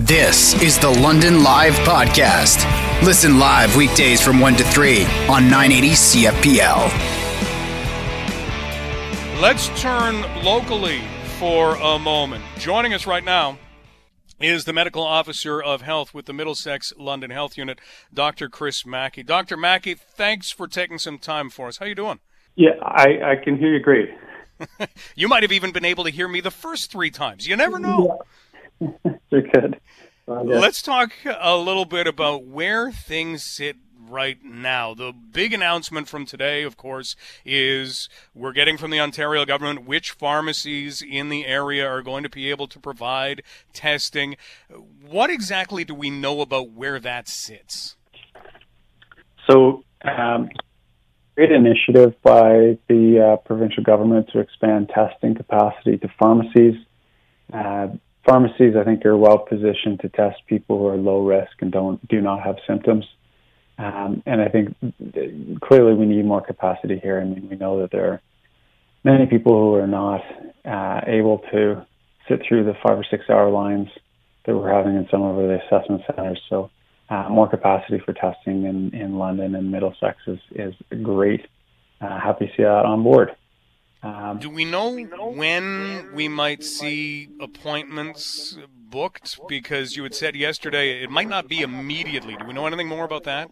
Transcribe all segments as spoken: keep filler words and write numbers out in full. This is the London Live Podcast. Listen live weekdays from one to three on nine eighty C F P L. Let's turn locally for a moment. Joining us right now is the medical officer of health with the Middlesex-London Health Unit, Doctor Chris Mackie. Doctor Mackie, thanks for taking some time for us. How you doing? Yeah, I, I can hear you great. You might have even been able to hear me the first three times. You never know. Yeah. You're good. Uh, yeah. Let's talk a little bit about where things sit right now. The big announcement from today, of course, is we're getting from the Ontario government which pharmacies in the area are going to be able to provide testing. What exactly do we know about where that sits? So, um, great initiative by the uh, provincial government to expand testing capacity to pharmacies. Uh, pharmacies, I think, are well positioned to test people who are low risk and don't do not have symptoms. Um, and I think clearly we need more capacity here. I mean, we know that there are many people who are not uh, able to sit through the five or six hour lines that we're having in some of the assessment centers. So uh, more capacity for testing in, in London and Middlesex is, is great. Uh, happy to see that on board. Um, Do we know when we might see appointments booked? Because you had said yesterday it might not be immediately. Do we know anything more about that?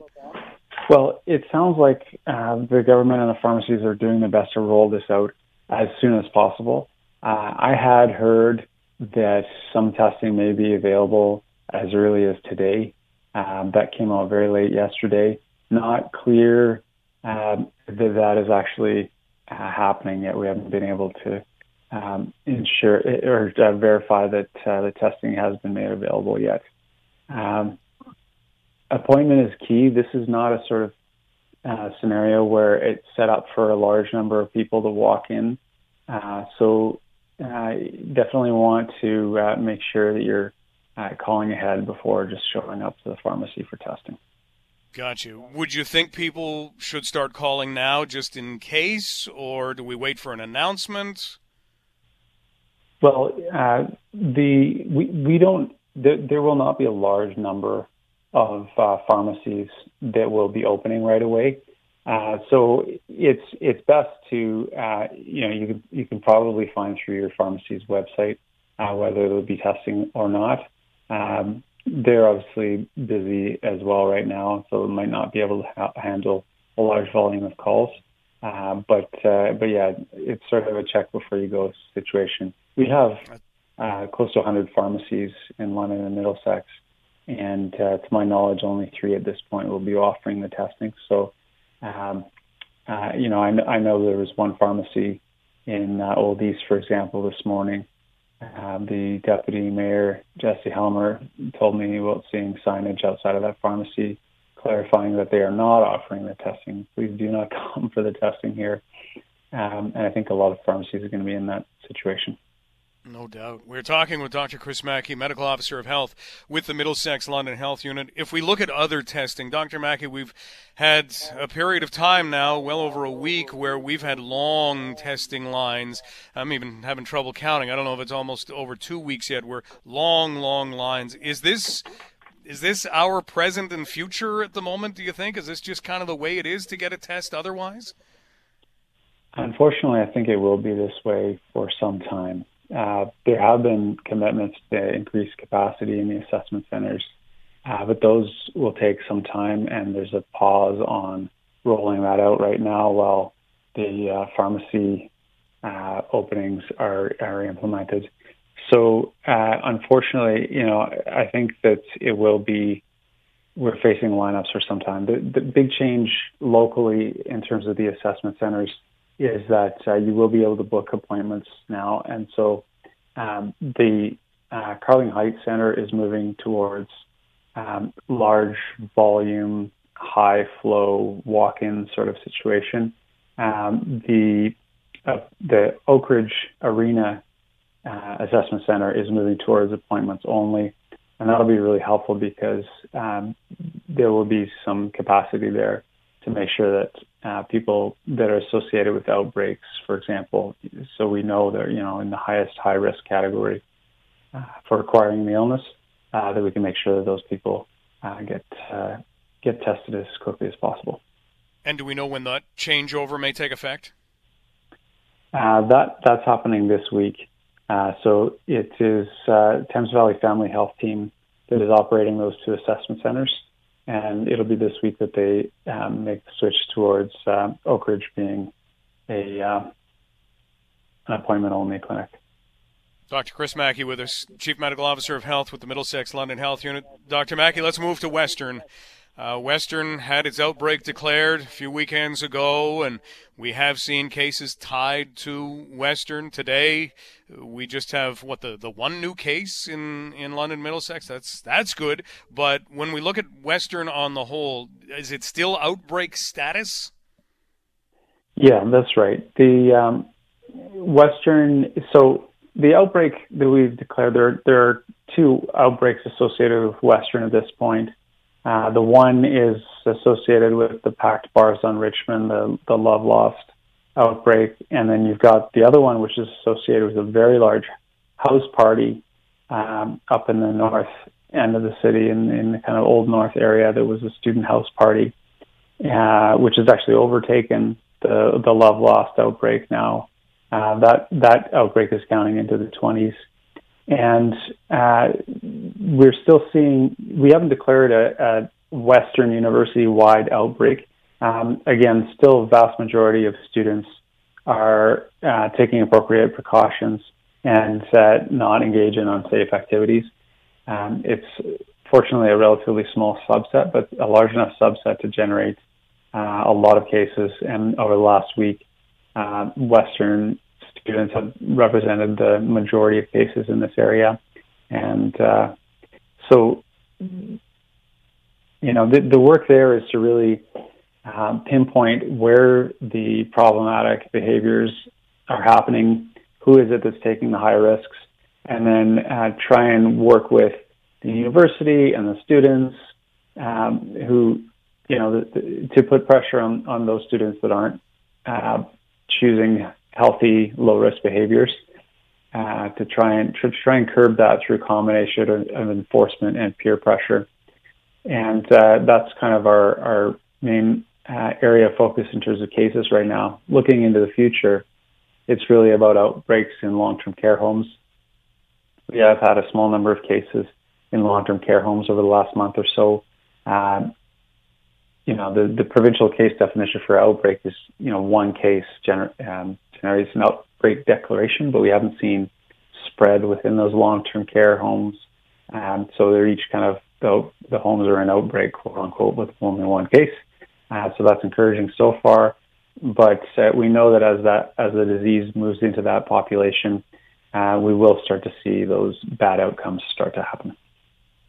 Well, it sounds like uh, the government and the pharmacies are doing their best to roll this out as soon as possible. Uh, I had heard that some testing may be available as early as today. Um, that came out very late yesterday. Not clear um, that that is actually Uh, happening yet. We haven't been able to um, ensure it, or uh, verify that uh, the testing has been made available yet. Um, appointment is key. This is not a sort of uh, scenario where it's set up for a large number of people to walk in. Uh, so uh, definitely want to uh, make sure that you're uh, calling ahead before just showing up to the pharmacy for testing. Got you. Would you think people should start calling now just in case, or do we wait for an announcement? Well, uh, the we, we don't, there, there will not be a large number of uh, pharmacies that will be opening right away. Uh, so it's it's best to, uh, you know, you can, you can probably find through your pharmacy's website uh, whether it will be testing or not. Um They're obviously busy as well right now, so might not be able to ha- handle a large volume of calls. Uh, but uh, but yeah, it's sort of a check before you go situation. We have uh, close to one hundred pharmacies in London and Middlesex, and uh, to my knowledge, only three at this point will be offering the testing. So, um, uh, you know, I, I know there was one pharmacy in uh, Old East, for example, this morning. Uh, the deputy mayor, Jesse Helmer, told me about seeing signage outside of that pharmacy clarifying that they are not offering the testing. Please do not come for the testing here. Um, and I think a lot of pharmacies are going to be in that situation. No doubt. We're talking with Doctor Chris Mackie, Medical Officer of Health with the Middlesex London Health Unit. If we look at other testing, Doctor Mackie, we've had a period of time now, well over a week, where we've had long testing lines. I'm even having trouble counting. I don't know if it's almost over two weeks yet. We're long, long lines. Is this is this our present and future at the moment, do you think? Is this just kind of the way it is to get a test otherwise? Unfortunately, I think it will be this way for some time. Uh, there have been commitments to increase capacity in the assessment centers, uh, but those will take some time, and there's a pause on rolling that out right now while the uh, pharmacy uh, openings are, are implemented. So, uh, unfortunately, you know, I think that it will be, we're facing lineups for some time. The, the big change locally in terms of the assessment centers is that uh, you will be able to book appointments now. And so um, the uh, Carling Heights Center is moving towards um, large volume, high flow, walk-in sort of situation. Um, the uh, the Oak Ridge Arena uh, Assessment Center is moving towards appointments only. And that'll be really helpful because um, there will be some capacity there to make sure that Uh, people that are associated with outbreaks, for example, so we know they're, you know, in the highest high risk category uh, for acquiring the illness. uh, that we can make sure that those people uh, get uh, get tested as quickly as possible. And do we know when that changeover may take effect? Uh, that that's happening this week. Uh, so it is uh, Thames Valley Family Health Team that is operating those two assessment centers, and it'll be this week that they um, make the switch towards uh, Oak Ridge being a uh, an appointment-only clinic. Doctor Chris Mackie with us, Chief Medical Officer of Health with the Middlesex-London Health Unit. Doctor Mackie, let's move to Western. Uh, Western had its outbreak declared a few weekends ago, and we have seen cases tied to Western. Today, we just have, what, the, the one new case in, in London Middlesex? That's that's good. But when we look at Western on the whole, is it still outbreak status? Yeah, that's right. The um, Western, so the outbreak that we've declared, there, there are two outbreaks associated with Western at this point. Uh, the one is associated with the packed bars on Richmond, the, the Love Lost outbreak. And then you've got the other one, which is associated with a very large house party um, up in the north end of the city, in, in the kind of Old North area. There was a student house party, uh, which has actually overtaken the, the Love Lost outbreak now. Uh, that, that outbreak is counting into the twenties. And uh, we're still seeing, we haven't declared a, a Western university-wide outbreak. Um, again, still vast majority of students are uh, taking appropriate precautions and uh, not engage in unsafe activities. Um, it's fortunately a relatively small subset, but a large enough subset to generate uh, a lot of cases. And over the last week, uh, Western students have represented the majority of cases in this area. And uh, so, you know, the, the work there is to really uh, pinpoint where the problematic behaviors are happening, who is it that's taking the high risks, and then uh, try and work with the university and the students um, who, you know, the, the, to put pressure on, on those students that aren't uh, choosing healthy, low-risk behaviors uh, to try and to try and curb that through a combination of, of enforcement and peer pressure. And uh, that's kind of our, our main uh, area of focus in terms of cases right now. Looking into the future, it's really about outbreaks in long-term care homes. We have had a small number of cases in long-term care homes over the last month or so. Uh, you know, the, the provincial case definition for outbreak is, you know, one case gener- um, generates an outbreak declaration, but we haven't seen spread within those long-term care homes. Um, so they're each kind of, the, the homes are in outbreak, quote unquote, with only one case. Uh, so that's encouraging so far. But uh, we know that as that, as the disease moves into that population, uh, we will start to see those bad outcomes start to happen.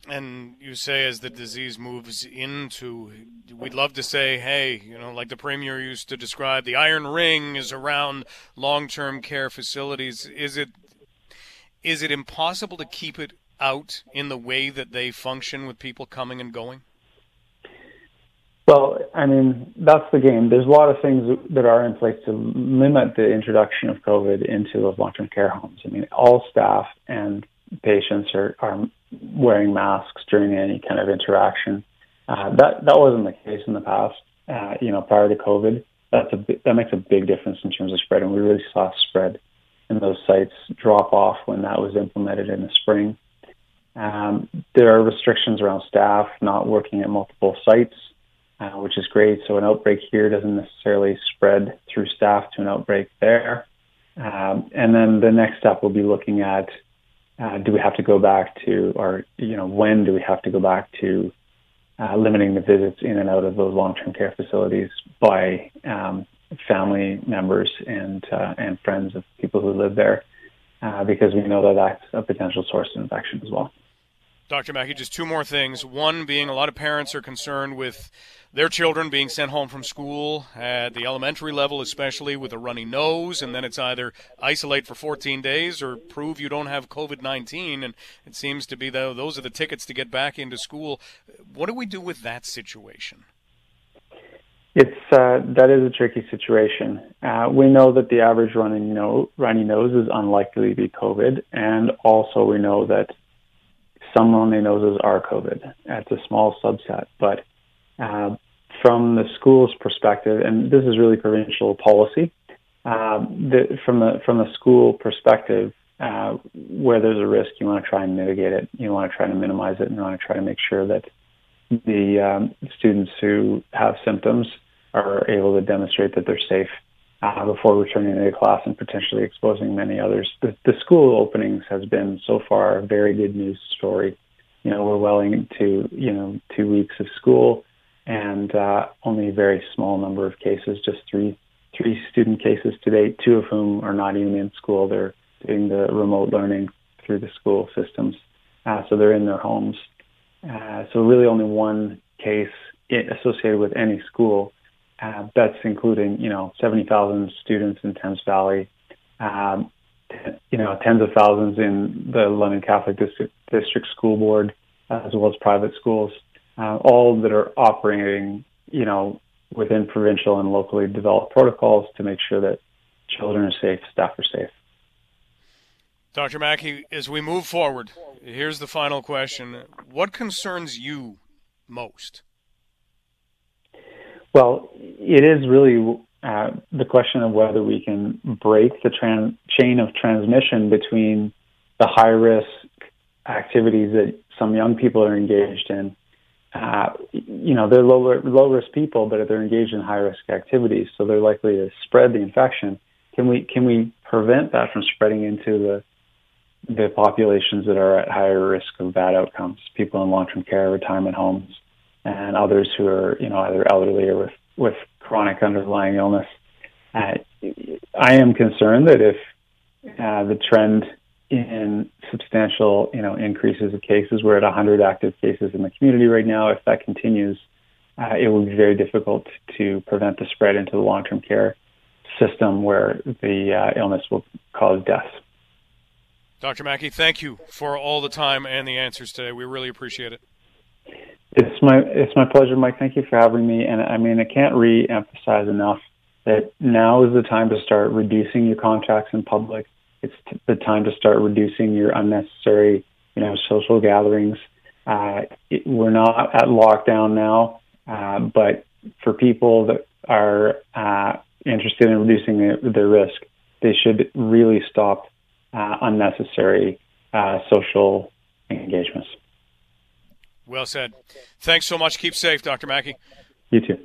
And you say as the disease moves into, we'd love to say, hey, you know, like the Premier used to describe, the iron ring is around long-term care facilities. Is it is it impossible to keep it out in the way that they function with people coming and going? Well, I mean, that's the game. There's a lot of things that are in place to limit the introduction of COVID into those long-term care homes. I mean, all staff and patients are, are wearing masks during any kind of interaction. Uh, that that wasn't the case in the past. Uh, you know, prior to COVID, that's a that makes a big difference in terms of spread. And we really saw spread in those sites drop off when that was implemented in the spring. Um, there are restrictions around staff not working at multiple sites, uh, which is great. So an outbreak here doesn't necessarily spread through staff to an outbreak there. Um, and then the next step will be looking at. Uh, do we have to go back to, or, you know, when do we have to go back to uh, limiting the visits in and out of those long-term care facilities by um, family members and uh, and friends of people who live there, uh, because we know that that's a potential source of infection as well. Doctor Mackie, just two more things. One being a lot of parents are concerned with their children being sent home from school at the elementary level, especially with a runny nose, and then it's either isolate for fourteen days or prove you don't have COVID nineteen, and it seems to be the, those are the tickets to get back into school. What do we do with that situation? It's uh, that is a tricky situation. Uh, we know that the average runny, no, runny nose is unlikely to be COVID, and also we know that some lonely noses are COVID. That's a small subset. But uh, from the school's perspective, and this is really provincial policy, uh, the, from the from the school perspective, uh, where there's a risk, you want to try and mitigate it. You want to try to minimize it, and you want to try to make sure that the um, students who have symptoms are able to demonstrate that they're safe uh, before returning to the class and potentially exposing many others. The, the school openings has been so far a very good news story. You know, we're well into, you know, two weeks of school and uh, only a very small number of cases, just three three student cases to date, two of whom are not even in school. They're doing the remote learning through the school systems. Uh, so they're in their homes. Uh, so really only one case associated with any school. Uh, that's including, you know, seventy thousand students in Thames Valley, um, you know, tens of thousands in the London Catholic District, District School Board, uh, as well as private schools, uh, all that are operating, you know, within provincial and locally developed protocols to make sure that children are safe, staff are safe. Doctor Mackie, as we move forward, here's the final question. What concerns you most? Well, it is really uh, the question of whether we can break the tran- chain of transmission between the high-risk activities that some young people are engaged in. Uh, you know, they're low, low-risk people, but they're engaged in high-risk activities, so they're likely to spread the infection. Can we can we prevent that from spreading into the the populations that are at higher risk of bad outcomes? People in long-term care, retirement homes, and others who are, you know, either elderly or with, with chronic underlying illness. Uh, I am concerned that if uh, the trend in substantial, you know, increases of cases, we're at one hundred active cases in the community right now, if that continues, uh, it will be very difficult to prevent the spread into the long-term care system where the uh, illness will cause death. Doctor Mackie, thank you for all the time and the answers today. We really appreciate it. It's my it's my pleasure, Mike. Thank you for having me. And I mean, I can't re-emphasize enough that now is the time to start reducing your contacts in public. It's t- the time to start reducing your unnecessary, you know, social gatherings. Uh, it, we're not at lockdown now, uh, but for people that are uh, interested in reducing their, their risk, they should really stop uh, unnecessary uh, social engagements. Well said. Thanks so much. Keep safe, Doctor Mackie. You too.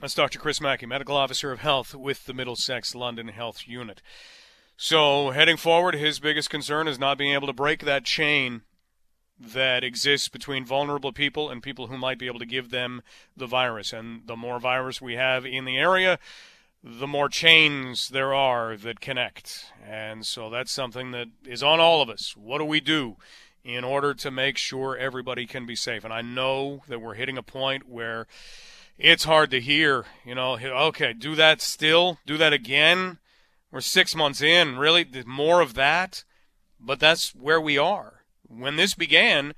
That's Doctor Chris Mackie, Medical Officer of Health with the Middlesex-London Health Unit. So, heading forward, his biggest concern is not being able to break that chain that exists between vulnerable people and people who might be able to give them the virus. And the more virus we have in the area, the more chains there are that connect. And so that's something that is on all of us. What do we do in order to make sure everybody can be safe? And I know that we're hitting a point where it's hard to hear, you know, okay, do that still, do that again. We're six months in, really, more of that. But that's where we are. When this began,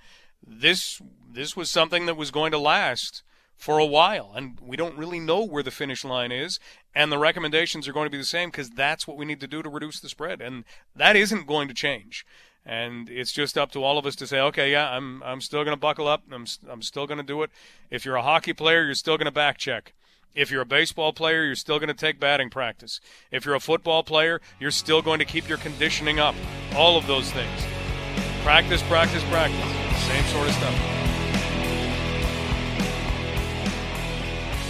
this this was something that was going to last for a while. And we don't really know where the finish line is. And the recommendations are going to be the same because that's what we need to do to reduce the spread. And that isn't going to change. And it's just up to all of us to say, okay, yeah, I'm I'm still going to buckle up. I'm I'm still going to do it. If you're a hockey player, you're still going to back check. If you're a baseball player, you're still going to take batting practice. If you're a football player, you're still going to keep your conditioning up. All of those things. Practice, practice, practice. Same sort of stuff.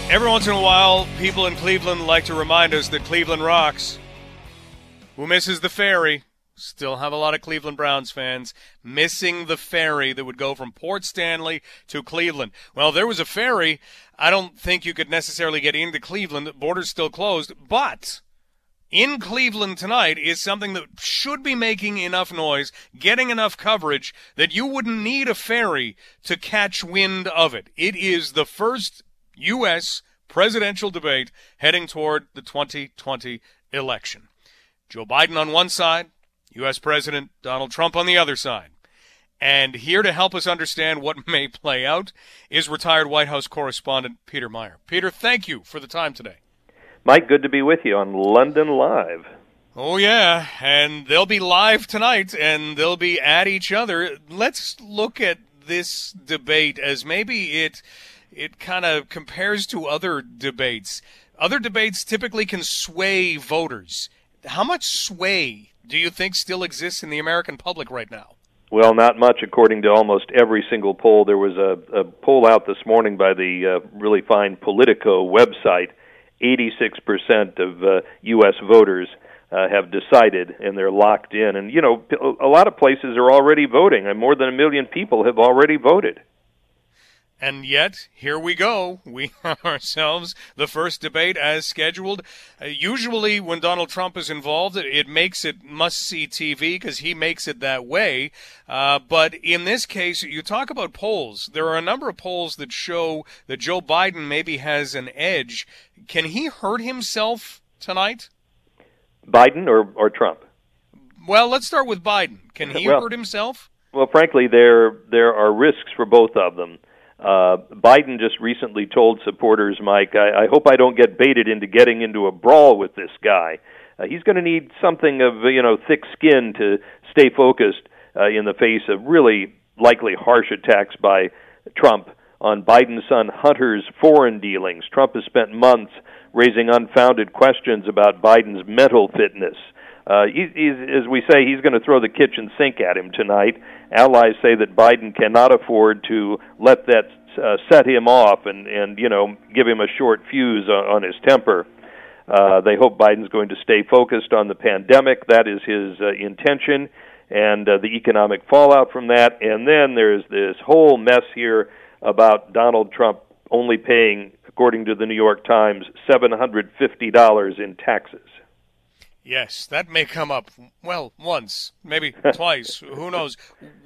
Every once in a while, people in Cleveland like to remind us that Cleveland rocks. Who misses the ferry? Still have a lot of Cleveland Browns fans missing the ferry that would go from Port Stanley to Cleveland. Well, there was a ferry. I don't think you could necessarily get into Cleveland. The border's still closed. But in Cleveland tonight is something that should be making enough noise, getting enough coverage, that you wouldn't need a ferry to catch wind of it. It is the first U S presidential debate heading toward the twenty twenty election. Joe Biden on one side, U S President Donald Trump on the other side. And here to help us understand what may play out is retired White House correspondent Peter Meyer. Peter, thank you for the time today. Mike, good to be with you on London Live. Oh, yeah, and they'll be live tonight, and they'll be at each other. Let's look at this debate as maybe it it kind of compares to other debates. Other debates typically can sway voters. How much sway do you think still exists in the American public right now? Well, not much, according to almost every single poll. There was a, a poll out this morning by the uh, really fine Politico website. eighty-six percent of uh, U S voters Uh, have decided, and they're locked in. And, you know, a lot of places are already voting, and more than a million people have already voted. And yet, here we go. We have ourselves the first debate as scheduled. Uh, usually when Donald Trump is involved, it, it makes it must-see T V because he makes it that way. Uh, but in this case, you talk about polls. There are a number of polls that show that Joe Biden maybe has an edge. Can he hurt himself tonight? Biden or, or Trump? Well, let's start with Biden. Can he well, hurt himself? Well, frankly, there there are risks for both of them. Uh, Biden just recently told supporters, Mike, I, I hope I don't get baited into getting into a brawl with this guy. Uh, he's going to need something of, you know, thick skin to stay focused uh, in the face of really likely harsh attacks by Trump on Biden's son Hunter's foreign dealings. Trump has spent months raising unfounded questions about Biden's mental fitness. Uh, he, he's, as we say, he's going to throw the kitchen sink at him tonight. Allies say that Biden cannot afford to let that uh, set him off and, and, you know, give him a short fuse on, on his temper. Uh, they hope Biden's going to stay focused on the pandemic. That is his uh, intention, and uh, the economic fallout from that. And then there's this whole mess here about Donald Trump only paying, according to the New York Times, seven hundred fifty dollars in taxes. Yes, that may come up, well, once, maybe twice, who knows.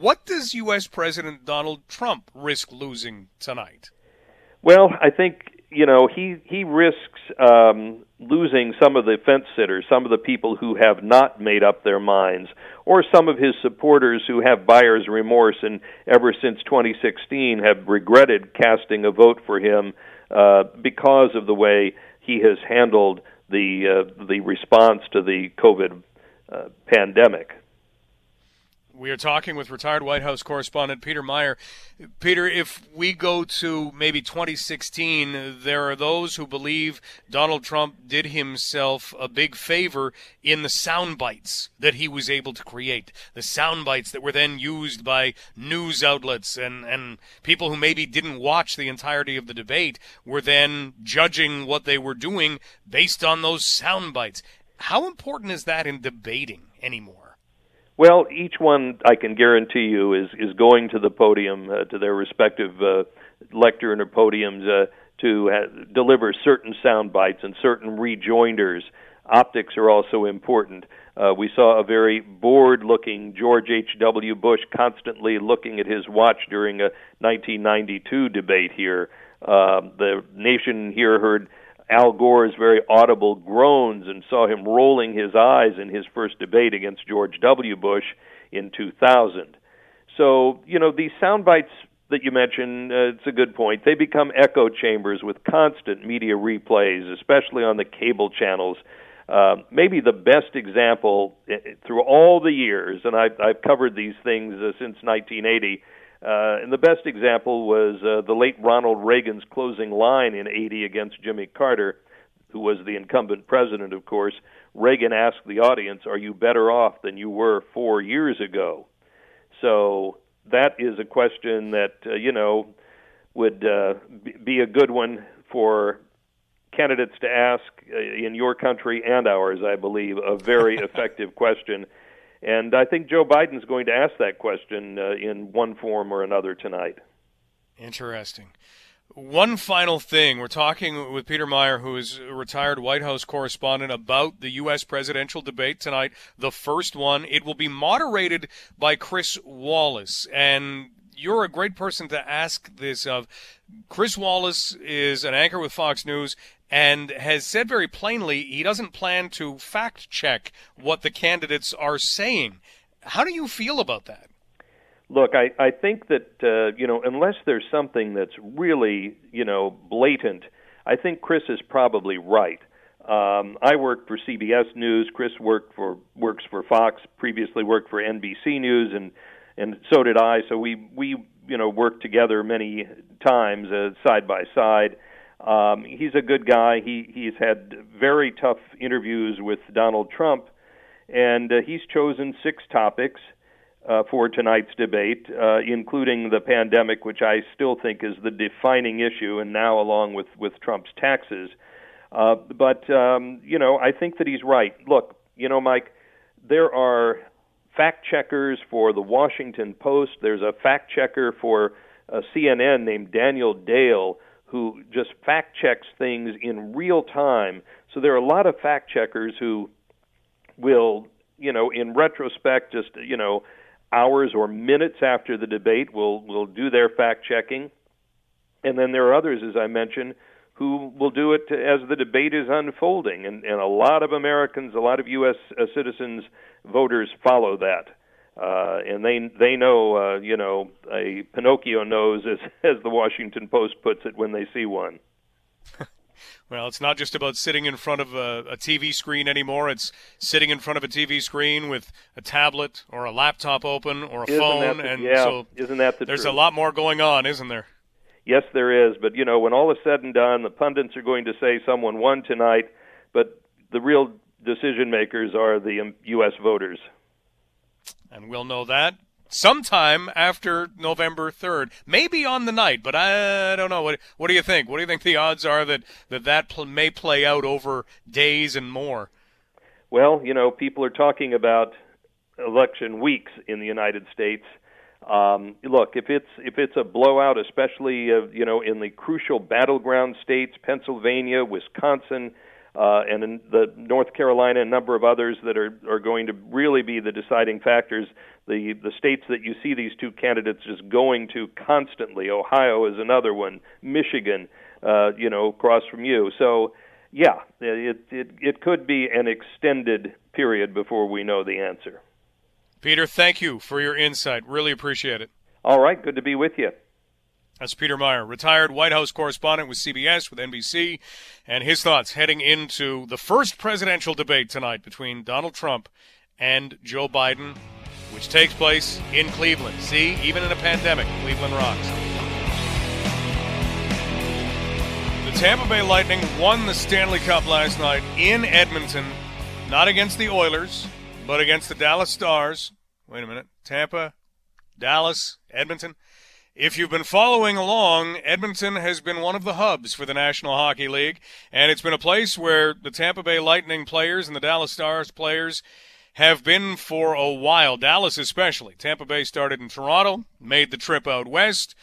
What does U S. President Donald Trump risk losing tonight? Well, I think, you know, he, he risks um, losing some of the fence-sitters, some of the people who have not made up their minds, or some of his supporters who have buyer's remorse and ever since twenty sixteen have regretted casting a vote for him uh, because of the way he has handled the uh, the response to the COVID uh, pandemic. We are talking with retired White House correspondent Peter Meyer. Peter, if we go to maybe twenty sixteen, there are those who believe Donald Trump did himself a big favor in the sound bites that he was able to create, the sound bites that were then used by news outlets and, and people who maybe didn't watch the entirety of the debate were then judging what they were doing based on those sound bites. How important is that in debating anymore? Well, each one, I can guarantee you, is, is going to the podium, uh, to their respective uh, lectern or podiums, uh, to ha- deliver certain sound bites and certain rejoinders. Optics are also important. Uh, we saw a very bored-looking George H W. Bush constantly looking at his watch during a nineteen ninety-two debate here. Uh, the nation here heard Al Gore's very audible groans and saw him rolling his eyes in his first debate against George W. Bush in two thousand. So, you know, these sound bites that you mentioned, uh, it's a good point. They become echo chambers with constant media replays, especially on the cable channels. Uh, maybe the best example uh, through all the years, and I've, I've covered these things uh, since nineteen eighty, Uh, and the best example was uh, the late Ronald Reagan's closing line in eighty against Jimmy Carter, who was the incumbent president, of course. Reagan asked the audience, "Are you better off than you were four years ago?" So that is a question that, uh, you know, would uh, be a good one for candidates to ask uh, in your country and ours, I believe, a very effective question. And I think Joe Biden's going to ask that question uh, in one form or another tonight. Interesting. One final thing. We're talking with Peter Meyer, who is a retired White House correspondent, about the U S presidential debate tonight, the first one. It will be moderated by Chris Wallace, and you're a great person to ask this of. Chris Wallace is an anchor with Fox News and has said very plainly he doesn't plan to fact-check what the candidates are saying. How do you feel about that? Look, I, I think that, uh, you know, unless there's something that's really, you know, blatant, I think Chris is probably right. Um, I worked for C B S News. Chris worked for works for Fox. Previously worked for N B C News, and and so did I. So we we you know worked together many times uh, side by side. Um, he's a good guy. He he's had very tough interviews with Donald Trump, and uh, he's chosen six topics uh, for tonight's debate, uh, including the pandemic, which I still think is the defining issue, and now along with with Trump's taxes. Uh, but, um, you know, I think that he's right. Look, you know, Mike, there are fact-checkers for the Washington Post. There's a fact-checker for uh, C N N named Daniel Dale who just fact-checks things in real time. So there are a lot of fact-checkers who will, you know, in retrospect, just, you know, hours or minutes after the debate will, will do their fact-checking. And then there are others, as I mentioned, who will do it as the debate is unfolding. And, and a lot of Americans, a lot of U S citizens, voters follow that. Uh, and they they know, uh, you know, a Pinocchio knows, as, as the Washington Post puts it, when they see one. Well, it's not just about sitting in front of a, a T V screen anymore. It's sitting in front of a T V screen with a tablet or a laptop open or a isn't phone. The, and yeah, so isn't that the there's truth? A lot more going on, isn't there? Yes, there is. But, you know, when all is said and done, the pundits are going to say someone won tonight, but the real decision makers are the U S voters. And we'll know that sometime after November third, maybe on the night, but I don't know. What, what do you think? What do you think the odds are that that, that pl- may play out over days and more? Well, you know, people are talking about election weeks in the United States. Um, look, if it's if it's a blowout, especially uh, you know in the crucial battleground states, Pennsylvania, Wisconsin, uh, and in the North Carolina, a number of others that are, are going to really be the deciding factors. The the states that you see these two candidates just going to constantly. Ohio is another one. Michigan, uh, you know, across from you. So yeah, it it it could be an extended period before we know the answer. Peter, thank you for your insight. Really appreciate it. All right. Good to be with you. That's Peter Meyer, retired White House correspondent with C B S, with N B C, and his thoughts heading into the first presidential debate tonight between Donald Trump and Joe Biden, which takes place in Cleveland. See, even in a pandemic, Cleveland rocks. The Tampa Bay Lightning won the Stanley Cup last night in Edmonton, not against the Oilers, but against the Dallas Stars. Wait a minute. Tampa, Dallas, Edmonton. If you've been following along, Edmonton has been one of the hubs for the National Hockey League, and it's been a place where the Tampa Bay Lightning players and the Dallas Stars players have been for a while, Dallas especially. Tampa Bay started in Toronto, made the trip out west,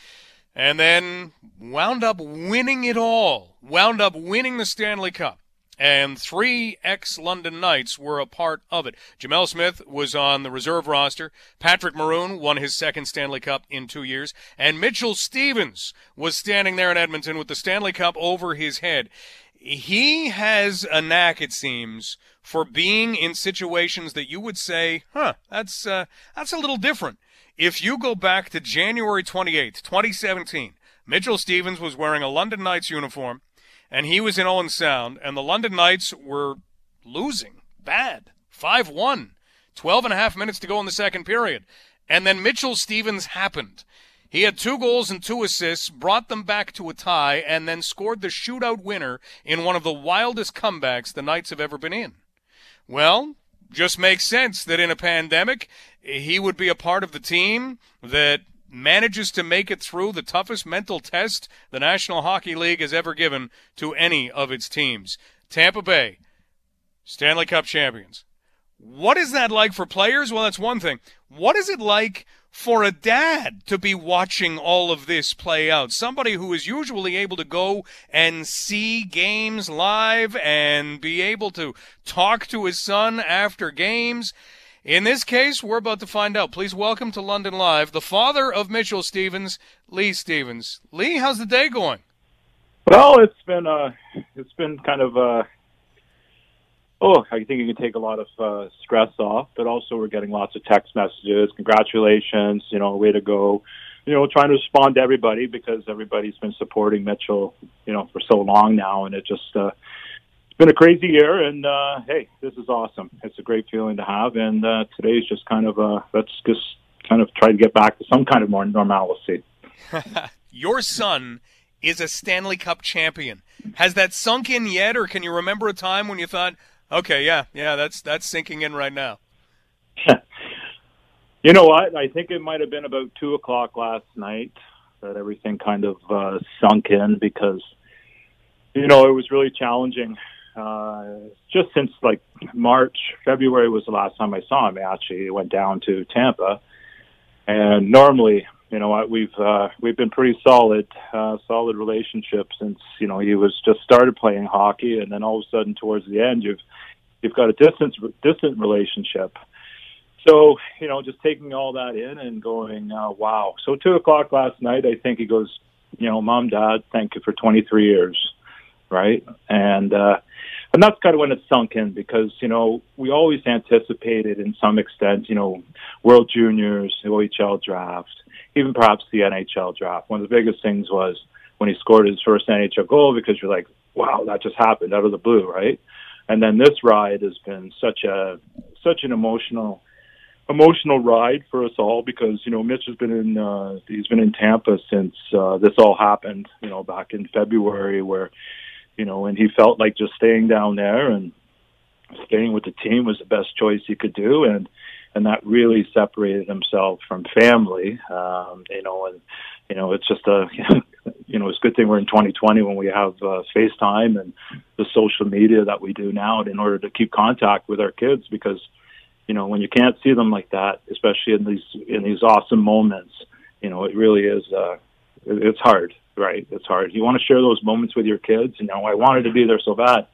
and then wound up winning it all, wound up winning the Stanley Cup. And three ex-London Knights were a part of it. Jamel Smith was on the reserve roster. Patrick Maroon won his second Stanley Cup in two years. And Mitchell Stevens was standing there in Edmonton with the Stanley Cup over his head. He has a knack, it seems, for being in situations that you would say, huh, that's uh, that's a little different. If you go back to January twenty-eighth, twenty seventeen, Mitchell Stevens was wearing a London Knights uniform. And he was in Owen Sound, and the London Knights were losing bad, five one, twelve and a half minutes to go in the second period. And then Mitchell Stevens happened. He had two goals and two assists, brought them back to a tie, and then scored the shootout winner in one of the wildest comebacks the Knights have ever been in. Well, just makes sense that in a pandemic, he would be a part of the team that manages to make it through the toughest mental test the National Hockey League has ever given to any of its teams. Tampa Bay, Stanley Cup champions. What is that like for players? Well, that's one thing. What is it like for a dad to be watching all of this play out? Somebody who is usually able to go and see games live and be able to talk to his son after games. In this case, we're about to find out. Please welcome to London Live the father of Mitchell Stevens, Lee Stevens. Lee, how's the day going? Well, it's been uh, it's been kind of uh, oh, I think you can take a lot of uh, stress off, but also we're getting lots of text messages, congratulations, you know, way to go, you know, trying to respond to everybody because everybody's been supporting Mitchell, you know, for so long now, and it just uh, It's been a crazy year, and uh, hey, this is awesome. It's a great feeling to have, and uh, today's just kind of uh, let's just kind of try to get back to some kind of more normalcy. Your son is a Stanley Cup champion. Has that sunk in yet, or can you remember a time when you thought, okay, yeah, yeah, that's that's sinking in right now? You know what? I think it might have been about two o'clock last night that everything kind of uh, sunk in because, you know, it was really challenging. Uh, just since like March, February was the last time I saw him. Actually, he went down to Tampa, and normally, you know, we've uh, we've been pretty solid, uh, solid relationship since, you know, he was just started playing hockey, and then all of a sudden towards the end, you've you've got a distance distant relationship. So, you know, just taking all that in and going, uh, wow. So two o'clock last night, I think he goes, you know, Mom, Dad, thank you for twenty-three years, right? And uh, and that's kind of when it sunk in because, you know, we always anticipated in some extent, you know, World Juniors, the O H L draft, even perhaps the N H L draft. One of the biggest things was when he scored his first N H L goal because you're like, wow, that just happened out of the blue, right? And then this ride has been such a such an emotional emotional ride for us all because, you know, Mitch has been in, uh, he's been in Tampa since uh, this all happened, you know, back in February where, you know, and he felt like just staying down there and staying with the team was the best choice he could do. And, and that really separated himself from family, um, you know, and, you know, it's just a, you know, it's a good thing we're in twenty twenty when we have uh, FaceTime and the social media that we do now in order to keep contact with our kids because, you know, when you can't see them like that, especially in these in these awesome moments, you know, it really is, uh, it's hard, right? It's hard. You want to share those moments with your kids. You know, I wanted to be there so bad,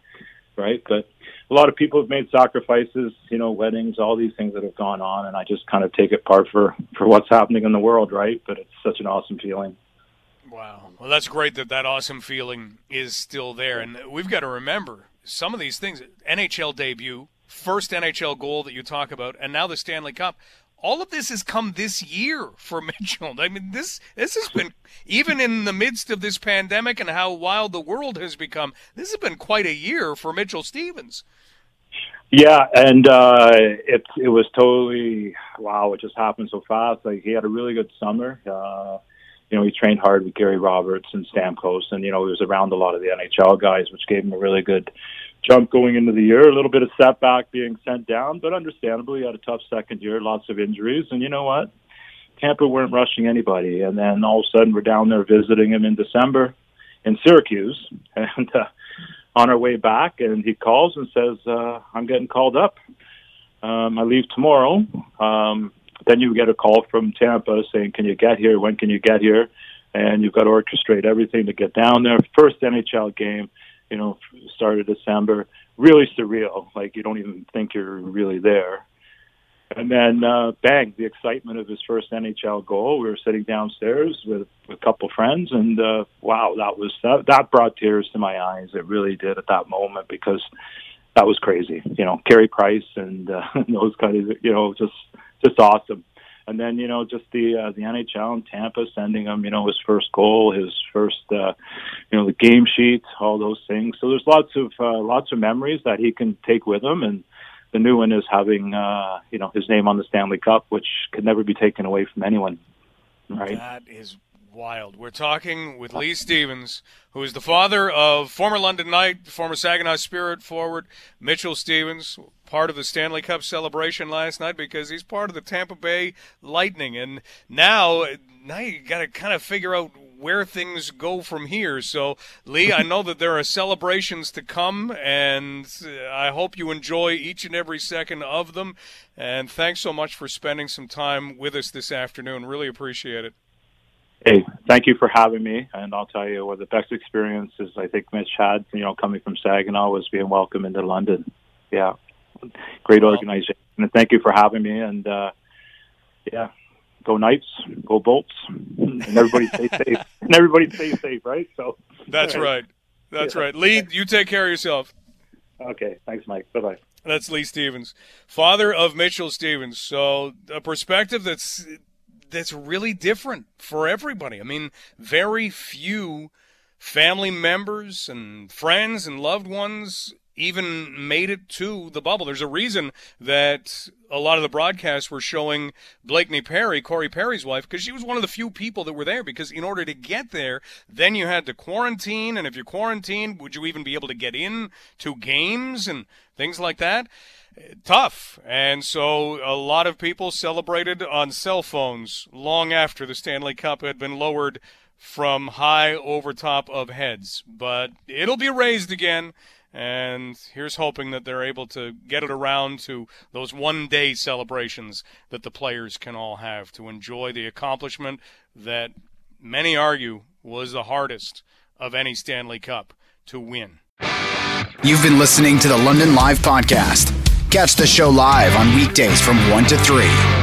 right? But a lot of people have made sacrifices, you know, weddings, all these things that have gone on, and I just kind of take it part for, for what's happening in the world, right? But it's such an awesome feeling. Wow. Well, that's great that that awesome feeling is still there. And we've got to remember some of these things, N H L debut, first N H L goal that you talk about, and now the Stanley Cup. All of this has come this year for Mitchell. I mean, this this has been, even in the midst of this pandemic and how wild the world has become, this has been quite a year for Mitchell Stevens. Yeah, and uh, it it was totally, wow, it just happened so fast. Like, he had a really good summer. Uh, you know, he trained hard with Gary Roberts and Stamkos, and, you know, he was around a lot of the N H L guys, which gave him a really good jump going into the year, a little bit of setback being sent down, but understandably, he had a tough second year, lots of injuries. And you know what? Tampa weren't rushing anybody. And then all of a sudden, we're down there visiting him in December in Syracuse and uh, on our way back. And he calls and says, uh, I'm getting called up. Um, I leave tomorrow. Um, then you get a call from Tampa saying, can you get here? When can you get here? And you've got to orchestrate everything to get down there. First N H L game, you know, start of December, really surreal. Like, you don't even think you're really there. And then, uh, bang, the excitement of his first N H L goal. We were sitting downstairs with a couple friends, and uh, wow, that was that, that brought tears to my eyes. It really did at that moment because that was crazy. You know, Carey Price and uh, those kind of, you know, just just awesome. And then, you know, just the uh, the N H L and Tampa sending him, you know, his first goal, his first, uh, you know, the game sheet, all those things. So there's lots of uh, lots of memories that he can take with him. And the new one is having, uh, you know, his name on the Stanley Cup, which could never be taken away from anyone. Right? That is wild. We're talking with Lee Stevens, who is the father of former London Knight, former Saginaw Spirit forward, Mitchell Stevens, part of the Stanley Cup celebration last night because he's part of the Tampa Bay Lightning. And now, now you got to kind of figure out where things go from here. So, Lee, I know that there are celebrations to come, and I hope you enjoy each and every second of them. And thanks so much for spending some time with us this afternoon. Really appreciate it. Hey, thank you for having me, and I'll tell you, one of the best experiences I think Mitch had, you know, coming from Saginaw was being welcomed into London. Yeah, great organization, and thank you for having me, and uh, yeah, go Knights, go Bolts, and everybody stay safe, and everybody stay safe, right? So That's right, that's yeah. right. Lee, you take care of yourself. Okay, thanks, Mike. Bye-bye. That's Lee Stevens, father of Mitchell Stevens, so a perspective that's... that's really different for everybody. I mean, very few family members and friends and loved ones even made it to the bubble. There's a reason that a lot of the broadcasts were showing Blakeney Perry, Corey Perry's wife, because she was one of the few people that were there, because in order to get there, then you had to quarantine, and if you quarantined, would you even be able to get in to games and things like that? Tough. And so a lot of people celebrated on cell phones long after the Stanley Cup had been lowered from high over top of heads. But it'll be raised again. And here's hoping that they're able to get it around to those one-day celebrations that the players can all have to enjoy the accomplishment that many argue was the hardest of any Stanley Cup to win. You've been listening to the London Live Podcast. Catch the show live on weekdays from one to three.